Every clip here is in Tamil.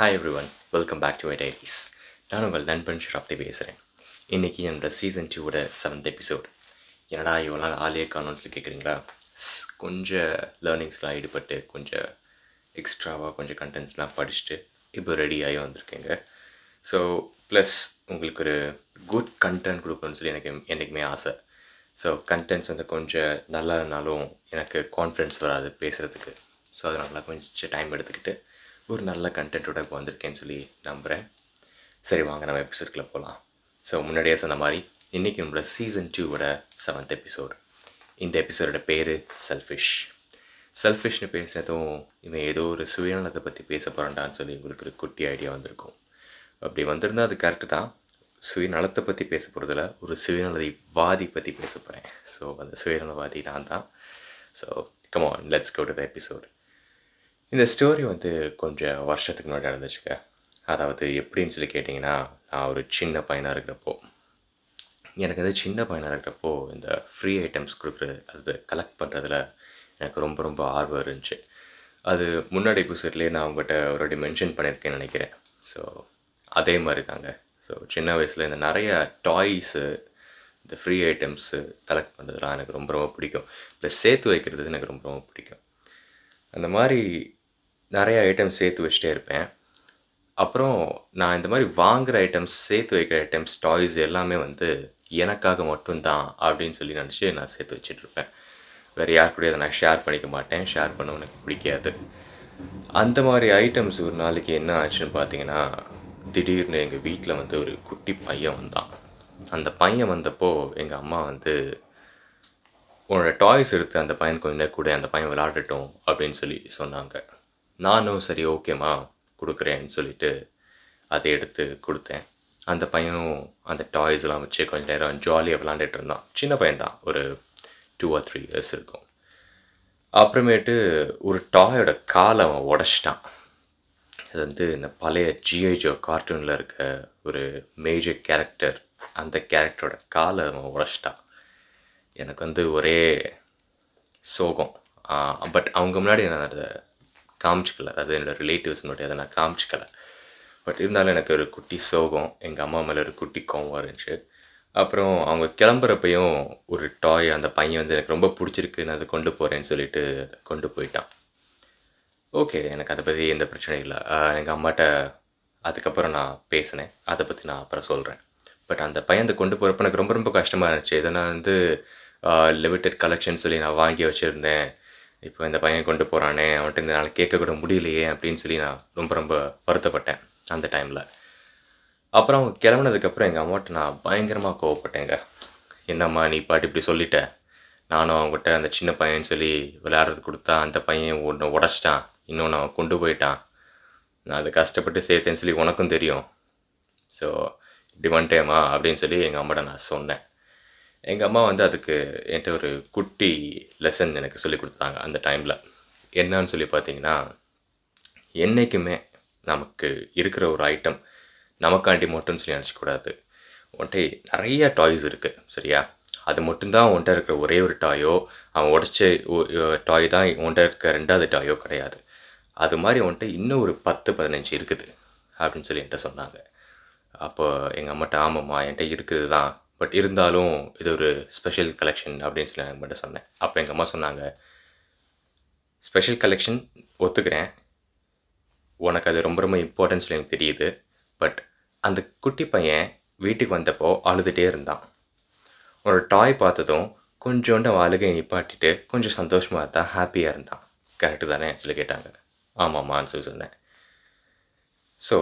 Hi everyone, welcome back to my diaries. நான் உங்கள் நண்பன் ஷராப்தி பேசுகிறேன். இன்றைக்கி என்னோடய சீசன் 2வோட 7th எபிசோட். என்னடா இவ்வளோ நாள் ஆலியா கானோன்னு சொல்லி கேட்குறீங்களா? கொஞ்சம் லேர்னிங்ஸ்லாம் ஈடுபட்டு கொஞ்சம் எக்ஸ்ட்ராவாக கொஞ்சம் கண்டென்ட்ஸ்லாம் படிச்சுட்டு இப்போ ரெடியாகி வந்திருக்கேங்க. ஸோ ப்ளஸ் உங்களுக்கு ஒரு குட் கண்டென்ட் கொடுக்கணும்னு சொல்லி எனக்கு என்றைக்குமே ஆசை. ஸோ கண்டென்ட்ஸ் வந்து கொஞ்சம் நல்லா இருந்தாலும் எனக்கு கான்ஃபிடென்ஸ் வராது பேசுகிறதுக்கு. ஸோ அதனால கொஞ்சம் டைம் எடுத்துக்கிட்டு ஒரு நல்ல கண்டென்ட்டோட இப்போ வந்திருக்கேன்னு சொல்லி நம்புகிறேன். சரி வாங்க நம்ம எபிசோட்குள்ளே போகலாம். ஸோ முன்னாடியே சொன்ன மாதிரி இன்றைக்கி நம்மளோட சீசன் 2வோட 7th எபிசோடு. இந்த எபிசோடோட பேர் செல்ஃபிஷ். செல்ஃபிஷ்னு பேசுகிறதும் இவன் ஏதோ ஒரு சுயநலத்தை பற்றி பேச போகிறான்டான்னு சொல்லி உங்களுக்கு ஒரு குட்டி ஐடியா வந்திருக்கும். அப்படி வந்திருந்தால் அது கரெக்டு தான். சுயநலத்தை பற்றி பேச போகிறதுல ஒரு சுயநலவாதி பற்றி பேச போகிறேன். ஸோ அந்த சுயநலவாதி நான் தான். So come on, let's go to the episode. இந்த ஸ்டோரி வந்து கொஞ்சம் வருஷத்துக்கு முன்னாடி நடந்துச்சுங்க. அதாவது எப்படின்னு சொல்லி கேட்டிங்கன்னா, நான் ஒரு சின்ன பையனாக இருக்கிறப்போ, எனக்கு வந்து சின்ன பையனாக இருக்கிறப்போ இந்த ஃப்ரீ ஐட்டம்ஸ் கொடுக்குறது, அது கலெக்ட் பண்ணுறதுல எனக்கு ரொம்ப ரொம்ப ஆர்வம் இருந்துச்சு. அது முன்னாடி எபிசோட்லேயே நான் உங்கள்கிட்ட ஒரு வாட்டி மென்ஷன் பண்ணியிருக்கேன்னு நினைக்கிறேன். ஸோ அதே மாதிரி தாங்க. ஸோ சின்ன வயசில் இந்த நிறைய டாய்ஸு, இந்த ஃப்ரீ ஐட்டம்ஸு கலெக்ட் பண்ணுறதுலாம் எனக்கு ரொம்ப ரொம்ப பிடிக்கும். ப்ளஸ் சேர்த்து வைக்கிறது எனக்கு ரொம்ப ரொம்ப பிடிக்கும். அந்த மாதிரி நிறைய ஐட்டம்ஸ் சேர்த்து வச்சுட்டே இருப்பேன். அப்புறம் நான் இந்த மாதிரி வாங்குகிற ஐட்டம்ஸ், சேர்த்து வைக்கிற ஐட்டம்ஸ், டாய்ஸ் எல்லாமே வந்து எனக்காக மட்டும்தான் அப்படின்னு சொல்லி நினச்சி நான் சேர்த்து வச்சிட்ருப்பேன். வேறு யாருக்கூடையும் அதை நான் ஷேர் பண்ணிக்க மாட்டேன். ஷேர் பண்ண எனக்கு பிடிக்காது. அந்த மாதிரி ஐட்டம்ஸ் ஒரு நாளைக்கு என்ன ஆச்சுன்னு பார்த்தீங்கன்னா, திடீர்னு எங்கள் வீட்டில் வந்து ஒரு குட்டி பையன் வந்தான். அந்த பையன் வந்தப்போ எங்கள் அம்மா வந்து, உன்னோட டாய்ஸ் எடுத்து அந்த பையனுக்கு கொஞ்சம் கூட, அந்த பையன் விளையாடட்டும் அப்படின்னு சொல்லி சொன்னாங்க. நானும் சரி ஓகேம்மா கொடுக்குறேன்னு சொல்லிட்டு அதை எடுத்து கொடுத்தேன். அந்த பையனும் அந்த டாய்ஸ்லாம் வச்சு கொஞ்சம் நேரம் ஜாலியாக விளாண்டுட்டு இருந்தான். சின்ன பையன்தான், ஒரு 2 or 3 years இருக்கும். அப்புறமேட்டு ஒரு டாயோட காலை அவன் உடச்சிட்டான். அது வந்து இந்த பழைய ஜிஐ ஜோ கார்ட்டூனில் இருக்க ஒரு மேஜர் கேரக்டர், அந்த கேரக்டரோட காலை அவன் உடச்சிட்டான். எனக்கு வந்து ஒரே சோகம். பட் அவங்க முன்னாடி நான் அதை காமிச்சிக்கல, அது என்னோடய ரிலேட்டிவ்ஸ் முன்னாடி அதை நான் காமிச்சிக்கல. பட் இருந்தாலும் எனக்கு ஒரு குட்டி சோகம், எங்கள் அம்மா மேலே ஒரு குட்டி கோவம் இருந்துச்சு. அப்புறம் அவங்க கிளம்புறப்பையும் ஒரு டாய், அந்த பையன் வந்து எனக்கு ரொம்ப பிடிச்சிருக்கு, நான் அதை கொண்டு போகிறேன்னு சொல்லிட்டு கொண்டு போயிட்டான். ஓகே, எனக்கு அதை பற்றி எந்த பிரச்சனையும் இல்லை. எங்கள் அம்மாட்ட அதுக்கப்புறம் நான் பேசினேன், அதை பற்றி நான் அப்புறம் சொல்கிறேன். பட் அந்த பையன் அதை கொண்டு போகிறப்ப எனக்கு ரொம்ப ரொம்ப கஷ்டமாக இருந்துச்சு. இதை நான் வந்து லிமிட்டட் கலெக்ஷன் சொல்லி நான் வாங்கி வச்சுருந்தேன். இப்போ இந்த பையன் கொண்டு போகிறானே, அவன்கிட்ட இந்த நாள் கேட்கக்கூட முடியலையே அப்படின்னு சொல்லி நான் ரொம்ப ரொம்ப வருத்தப்பட்டேன் அந்த டைமில். அப்புறம் அவங்க கிளம்புனதுக்கப்புறம் எங்கள் அம்மாட்ட நான் பயங்கரமாக கோவப்பட்டேங்க. என்னம்மா நீ பாட்டு இப்படி சொல்லிட்டேன், நானும் அவங்ககிட்ட அந்த சின்ன பையன்னு சொல்லி விளையாடுறது கொடுத்தா அந்த பையன் ஒன்று உடச்சிட்டான், இன்னொன்று அவன் கொண்டு போயிட்டான், நான் அதை கஷ்டப்பட்டு சேர்த்தேன்னு சொல்லி உனக்கும் தெரியும். ஸோ இப்படி வந்துட்டேம்மா அப்படின்னு சொல்லி எங்கள் அம்மாட்ட நான் சொன்னேன். எங்கள் அம்மா வந்து அதுக்கு என்கிட்ட ஒரு குட்டி லெசன் எனக்கு சொல்லி கொடுத்தாங்க அந்த டைமில். என்னன்னு சொல்லி பார்த்தீங்கன்னா, என்றைக்குமே நமக்கு இருக்கிற ஒரு ஐட்டம் நமக்காண்டி மட்டும்னு சொல்லி நினச்சிக்கூடாது. உன்கிட்ட நிறைய டாய்ஸ் இருக்குது சரியா, அது மட்டும்தான் உன்கிட்ட இருக்கிற ஒரே ஒரு டாயோ, அவன் உடச்ச டாய் தான் உன்கிட்ட இருக்கிற ரெண்டாவது டாயோ கிடையாது. அது மாதிரி உன்கிட்ட இன்னும் ஒரு 10-15 இருக்குது அப்படின்னு சொல்லி என்கிட்ட சொன்னாங்க. அப்போ எங்கள் அம்மாட்ட ஆமாம்மா என்கிட்ட இருக்குது தான், பட் இருந்தாலும் இது ஒரு ஸ்பெஷல் கலெக்ஷன் அப்படின்னு சொல்லி எங்கள் அம்மாட்ட சொன்னேன். அப்போ எங்கள் அம்மா சொன்னாங்க, ஸ்பெஷல் கலெக்ஷன் ஒத்துக்கிறேன், உனக்கு அது ரொம்ப ரொம்ப இம்பார்ட்டன்ஸ் சொல்லி எனக்கு தெரியுது. பட் அந்த குட்டி பையன் வீட்டுக்கு வந்தப்போ அழுதுகிட்டே இருந்தான். ஒரு டாய் பார்த்ததும் கொஞ்சோண்டு அவன் அழுகையை நிப்பாட்டிட்டு கொஞ்சம் சந்தோஷமாக இருந்தான், ஹாப்பியாக இருந்தான். கரெக்டு தானே சொல்லி கேட்டாங்க. ஆமாம்மான்னு சொல்லி சொன்னேன். ஸோ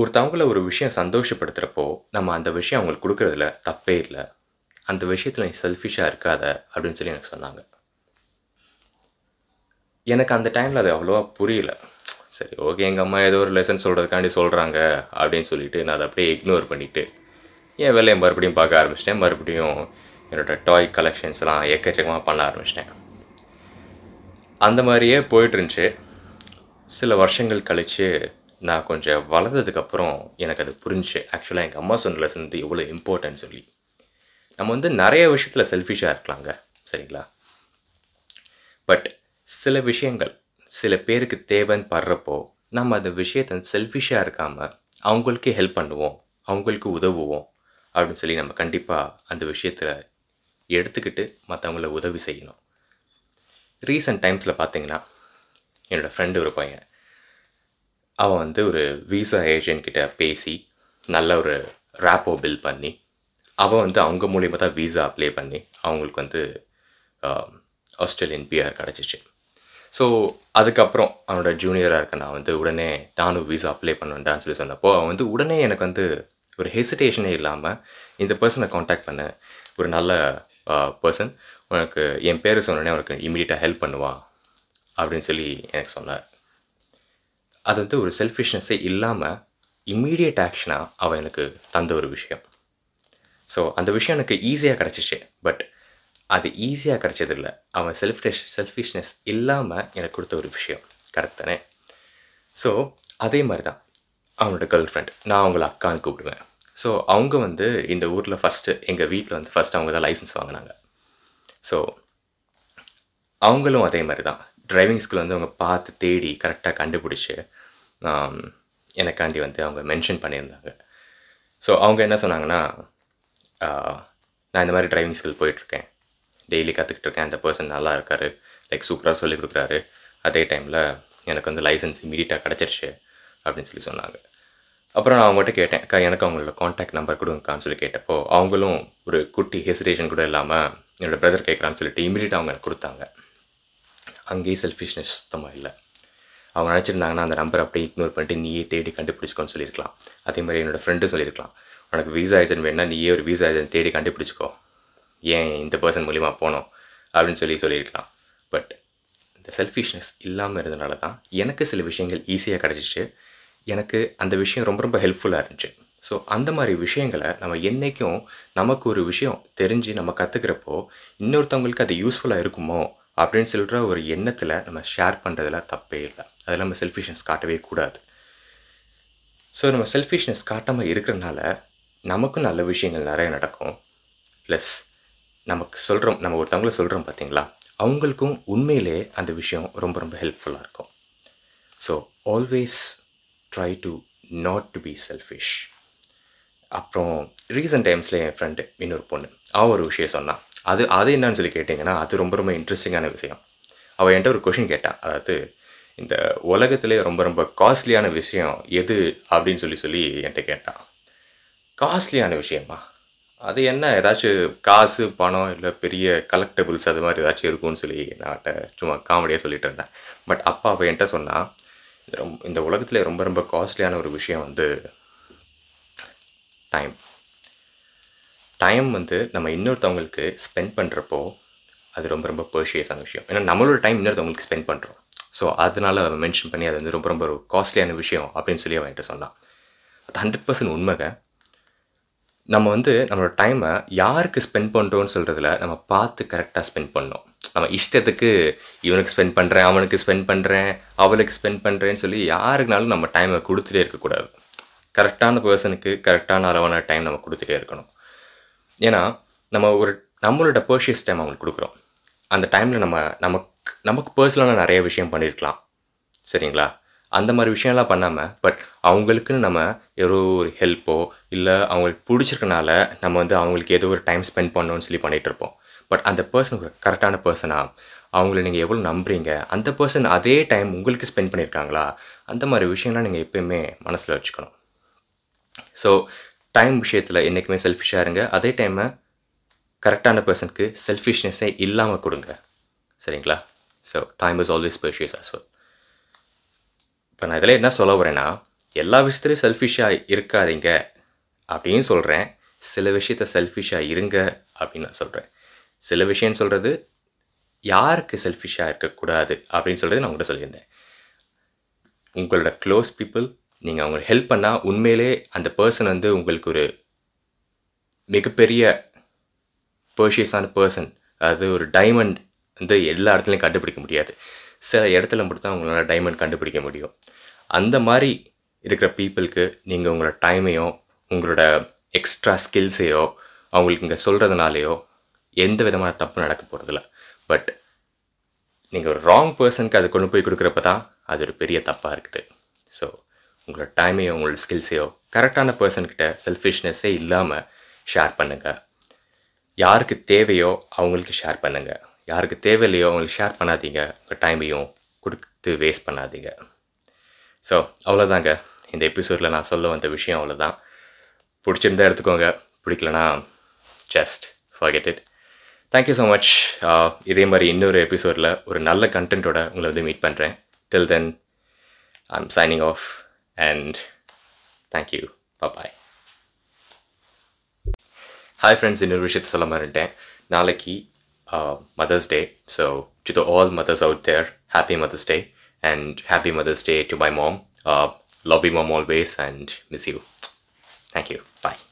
ஒருத்தவங்கள ஒரு விஷயம் சந்தோஷப்படுத்துகிறப்போ நம்ம அந்த விஷயம் அவங்களுக்கு கொடுக்குறதுல தப்பே இல்லை. அந்த விஷயத்தில் நீ செல்ஃபிஷாக இருக்காத அப்படின்னு சொல்லி எனக்கு சொன்னாங்க. எனக்கு அந்த டைமில் அது அவ்வளோவா புரியல. சரி ஓகே, எங்கள் அம்மா ஏதோ ஒரு லெசன் சொல்கிறதுக்காண்டி சொல்கிறாங்க அப்படின்னு சொல்லிட்டு நான் அதை அப்படியே இக்னோர் பண்ணிவிட்டு என் வேலையை மறுபடியும் பார்க்க ஆரம்பிச்சிட்டேன். மறுபடியும் என்னோடய டாய் கலெக்ஷன்ஸ்லாம் எக்கச்சக்கமாக பண்ண ஆரம்பிச்சிட்டேன். அந்த மாதிரியே போயிட்டுருந்துச்சு. சில வருஷங்கள் கழித்து நான் கொஞ்சம் வளர்ந்ததுக்கப்புறம் எனக்கு அது புரிஞ்சு, ஆக்சுவலாக எங்கள் அம்மா சொன்ன லெசன் வந்து எவ்வளோ இம்பார்ட்டன்ட் சொல்லி. நம்ம வந்து நிறைய விஷயத்தில் செல்ஃபிஷாக இருக்கலாங்க சரிங்களா, பட் சில விஷயங்கள் சில பேருக்கு தேவைன்னு படுறப்போ நம்ம அந்த விஷயத்தை செல்ஃபிஷாக இருக்காமல் அவங்களுக்கு ஹெல்ப் பண்ணுவோம், அவங்களுக்கு உதவுவோம் அப்படின்னு சொல்லி நம்ம கண்டிப்பாக அந்த விஷயத்தில் எடுத்துக்கிட்டு மற்றவங்கள உதவி செய்யணும். ரீசன்ட் டைம்ஸில் பார்த்திங்கன்னா என்னோடய ஃப்ரெண்டு ஒரு பையன், அவன் ஒரு விசா ஏஜென்ட்கிட்ட பேசி நல்ல ஒரு ரேப்போ பில்ட் பண்ணி அவன் அவங்க மூலிமா தான் விசா அப்ளை பண்ணி அவங்களுக்கு ஆஸ்திரேலியன் பிஆர் கிடச்சிச்சு. ஸோ அதுக்கப்புறம் அவனோட ஜூனியராக இருக்க நான் உடனே நானும் விசா அப்ளை பண்ணுவேன்டான்னு சொல்லி சொன்னப்போ அவன் உடனே எனக்கு ஒரு ஹெசிடேஷனே இல்லாமல் இந்த பர்சனை காண்டாக்ட் பண்ண, ஒரு நல்ல பர்சன், உனக்கு என் பேரை சொன்னோடனே உனக்கு இமீடியட்டாக ஹெல்ப் பண்ணுவான் அப்படின்னு சொல்லி எனக்கு சொன்னார். அது ஒரு செல்ஃபிஷ்னஸே இல்லாமல் இம்மீடியட் ஆக்ஷனாக அவன் எனக்கு தந்த ஒரு விஷயம். ஸோ அந்த விஷயம் எனக்கு ஈஸியாக கிடச்சிச்சு. பட் அது ஈஸியாக கிடச்சதில்ல, அவன் செல்ஃபிஷ்னஸ் இல்லாமல் எனக்கு கொடுத்த ஒரு விஷயம். கரெக்ட் தானே? ஸோ அதே மாதிரி தான் அவனோட கேர்ள் ஃப்ரெண்ட், நான் அவங்கள அக்கான்னு கூப்பிடுவேன். ஸோ அவங்க இந்த ஊரில் ஃபஸ்ட்டு எங்கள் வீட்டில் ஃபஸ்ட்டு அவங்க தான் லைசன்ஸ் வாங்கினாங்க. ஸோ அவங்களும் அதே மாதிரி தான் டிரைவிங் ஸ்கூல் அவங்க பார்த்து தேடி கரெக்டாக கண்டுபிடிச்சி எனக்காண்டி அவங்க மென்ஷன் பண்ணியிருந்தாங்க. ஸோ அவங்க என்ன சொன்னாங்கன்னா, நான் இந்த மாதிரி டிரைவிங் ஸ்கூல் போயிட்டுருக்கேன், டெய்லி கற்றுக்கிட்டுருக்கேன், அந்த பர்சன் நல்லா இருக்கார், லைக் சூப்பராக சொல்லிக் கொடுக்குறாரு, அதே டைமில் எனக்கு லைசன்ஸ் இமீடியட்டாக கிடச்சிருச்சு அப்படின்னு சொல்லி சொன்னாங்க. அப்புறம் நான் அவங்ககிட்ட கேட்டேன், எனக்கு அவங்களோட காண்டாக்ட் நம்பர் கொடுங்கக்கான்னு சொல்லி கேட்டப்போ அவங்களும் ஒரு குட்டி ஹெசிடேஷன் கூட இல்லாமல் என்னோடய பிரதர் கேட்குறான்னு சொல்லிட்டு இமீடியட்டாக அவங்க கொடுத்தாங்க. அங்கேயே செல்ஃபிஷ்னஸ் சுத்தமாக இல்லை. அவங்க நினச்சிருந்தாங்கன்னா அந்த நம்பரை அப்படியே இக்னோர் பண்ணிட்டு நீயே தேடி கண்டுபிடிச்சிக்கோன்னு சொல்லியிருக்கலாம். அதே மாதிரி என்னோடய ஃப்ரெண்டும் சொல்லியிருக்கலாம், உனக்கு வீசா ஏஜென்ட் வேணுன்னா நீயே ஒரு வீசா ஏஜென்ட் தேடி கண்டுபிடிச்சிக்கோ, ஏன் இந்த பர்சன் மூலிமா போனோம் அப்படின்னு சொல்லியிருக்கலாம். பட் இந்த செல்ஃபிஷ்னஸ் இல்லாமல் இருந்தனால தான் எனக்கு சில விஷயங்கள் ஈஸியாக கிடச்சிச்சு. எனக்கு அந்த விஷயம் ரொம்ப ரொம்ப ஹெல்ப்ஃபுல்லாக இருந்துச்சு. ஸோ அந்த மாதிரி விஷயங்களை நம்ம என்றைக்கும் நமக்கு ஒரு விஷயம் தெரிஞ்சு நம்ம கற்றுக்கிறப்போ இன்னொருத்தவங்களுக்கு அது யூஸ்ஃபுல்லாக இருக்குமோ அப்படின்னு சொல்கிற ஒரு எண்ணத்தில் நம்ம ஷேர் பண்ணுறதுல தப்பே இல்லை. அதில் நம்ம செல்ஃபிஷ்னஸ் காட்டவே கூடாது. ஸோ நம்ம செல்ஃபிஷ்னஸ் காட்டாமல் இருக்கிறனால நமக்கும் நல்ல விஷயங்கள் நிறைய நடக்கும். ப்ளஸ் நமக்கு சொல்கிறோம், நம்ம ஒருத்தவங்கள சொல்கிறோம் பார்த்தீங்களா, அவங்களுக்கும் உண்மையிலே அந்த விஷயம் ரொம்ப ரொம்ப ஹெல்ப்ஃபுல்லாக இருக்கும். So always try to not to be selfish. அப்புறம் ரீசன்ட் டைம்ஸில் என் ஃப்ரெண்டு இன்னொரு பொண்ணு, அவள் ஒரு விஷயம் சொன்னான். அது என்னன்னு சொல்லி கேட்டிங்கன்னா அது ரொம்ப ரொம்ப இன்ட்ரெஸ்டிங்கான விஷயம். அவள் என்கிட்ட ஒரு கொஷின் கேட்டான், அதாவது இந்த உலகத்துலேயே ரொம்ப ரொம்ப காஸ்ட்லியான விஷயம் எது அப்படின்னு சொல்லி என்கிட்ட கேட்டான். காஸ்ட்லியான விஷயமா? அது என்ன, ஏதாச்சும் காசு பணம் இல்லை பெரிய கலெக்டபுள்ஸ் அது மாதிரி ஏதாச்சும் இருக்கும்னு சொல்லி நான் சும்மா காமெடியாக சொல்லிகிட்டு இருந்தேன். பட் அப்பா அவள் என்கிட்ட சொன்னால், இந்த உலகத்தில் ரொம்ப ரொம்ப காஸ்ட்லியான ஒரு விஷயம் டைம். டைம் நம்ம இன்னொருத்தவங்களுக்கு ஸ்பெண்ட் பண்ணுறப்போ அது ரொம்ப ரொம்ப பர்ஷியஸான விஷயம். ஏன்னா நம்மளோட டைம் இன்னொருத்தவங்களுக்கு ஸ்பெண்ட் பண்ணுறோம். ஸோ அதனால் அவன் மென்ஷன் பண்ணி அது ரொம்ப ரொம்ப ஒரு காஸ்ட்லியான விஷயம் அப்படின்னு சொல்லி அவன் என்கிட்ட சொன்னான். அது 100% உண்மைங்க. நம்ம நம்மளோட டைமை யாருக்கு ஸ்பெண்ட் பண்ணுறோன்னு சொல்கிறதுல நம்ம பார்த்து கரெக்டாக ஸ்பெண்ட் பண்ணோம். நம்ம இஷ்டத்துக்கு இவனுக்கு ஸ்பெண்ட் பண்ணுறேன், அவனுக்கு ஸ்பெண்ட் பண்ணுறேன், அவளுக்கு ஸ்பெண்ட் பண்ணுறேன்னு சொல்லி யாருக்குனாலும் நம்ம டைமை கொடுத்துட்டே இருக்கக்கூடாது. கரெக்டான பர்சனுக்கு கரெக்டான அளவான டைம் நம்ம கொடுத்துட்டே இருக்கணும். ஏன்னா நம்ம நம்மளோட பர்ஷியஸ் டைம் அவங்களுக்கு கொடுக்குறோம். அந்த டைமில் நமக்கு பர்சனலான நிறைய விஷயம் பண்ணியிருக்கலாம், சரிங்களா? அந்த மாதிரி விஷயம்லாம் பண்ணாமல் பட் அவங்களுக்குன்னு நம்ம ஏதோ ஒரு ஹெல்ப்போ இல்லை அவங்களுக்கு பிடிச்சிருக்கனால நம்ம அவங்களுக்கு ஏதோ ஒரு டைம் ஸ்பெண்ட் பண்ணணும்னு சொல்லி பண்ணிகிட்ருப்போம். பட் அந்த பர்சன் ஒரு கரெக்டான பர்சனாக, அவங்கள நீங்கள் எவ்வளோ நம்புறீங்க, அந்த பர்சன் அதே டைம் உங்களுக்கு ஸ்பெண்ட் பண்ணியிருக்காங்களா, அந்த மாதிரி விஷயம்லாம் நீங்கள் எப்போயுமே மனசில் வச்சுக்கணும். ஸோ டைம் விஷயத்தில் என்றைக்குமே செல்ஃபிஷாக இருங்க. அதே டைமை கரெக்டான பர்சனுக்கு செல்ஃபிஷ்னஸே இல்லாமல் கொடுங்க, சரிங்களா? So time is always precious as well. இப்போ நான் இதில் என்ன சொல்ல வரேன்னா, எல்லா விஷயத்துலையும் செல்ஃபிஷாக இருக்காதீங்க அப்படின்னு சொல்கிறேன், சில விஷயத்த செல்ஃபிஷாக இருங்க அப்படின்னு நான் சொல்கிறேன். சில விஷயம்னு சொல்கிறது யாருக்கு செல்ஃபிஷாக இருக்கக்கூடாது அப்படின்னு சொல்கிறது நான் உங்கள்கிட்ட சொல்லியிருந்தேன். உங்களோட க்ளோஸ் பீப்புள், நீங்கள் அவங்களுக்கு ஹெல்ப் பண்ணால் உண்மையிலே அந்த பர்சன் உங்களுக்கு ஒரு மிகப்பெரிய பர்ஷியஸான பர்சன். அது ஒரு டைமண்ட் எல்லா இடத்துலையும் கண்டுபிடிக்க முடியாது. சில இடத்துல மட்டும்தான் உங்களால் டைமண்ட் கண்டுபிடிக்க முடியும். அந்த மாதிரி இருக்கிற பீப்புளுக்கு நீங்கள் உங்களோட டைமையோ உங்களோட எக்ஸ்ட்ரா ஸ்கில்ஸையோ அவங்களுக்கு இங்கே சொல்கிறதுனாலையோ எந்த விதமான தப்பு நடக்க போகிறதில்ல. பட் நீங்கள் ஒரு ராங் பர்சனுக்கு அது கொண்டு போய் கொடுக்குறப்ப தான் அது ஒரு பெரிய தப்பாக இருக்குது. ஸோ உங்களோட டைமையோ உங்களோட ஸ்கில்ஸையோ கரெக்டான பர்சன்கிட்ட செல்ஃபிஷ்னஸ்ஸே இல்லாமல் ஷேர் பண்ணுங்கள். யாருக்கு தேவையோ அவங்களுக்கு ஷேர் பண்ணுங்கள், யாருக்கு தேவையில்லையோ அவங்களுக்கு ஷேர் பண்ணாதீங்க, உங்கள் டைமையும் கொடுத்து வேஸ்ட் பண்ணாதீங்க. ஸோ அவ்வளோதாங்க, இந்த எபிசோடில் நான் சொல்ல வந்த விஷயம் அவ்வளோதான். பிடிச்சிருந்தா எடுத்துக்கோங்க, பிடிக்கலனா just forget it. Thank you so much. இதே மாதிரி இன்னொரு எபிசோடில் ஒரு நல்ல கண்டென்ட்டோட உங்களை வந்து மீட் பண்ணுறேன். till then I'm signing off and thank you. Bye-bye. Hi friends, இன்னொரு விஷயத்த சொல்ல மாட்டேன். நாளைக்கு Mother's Day. So to the all mothers out there, happy Mother's Day and happy Mother's Day to my mom. Love you mom always and miss you. Thank you. Bye.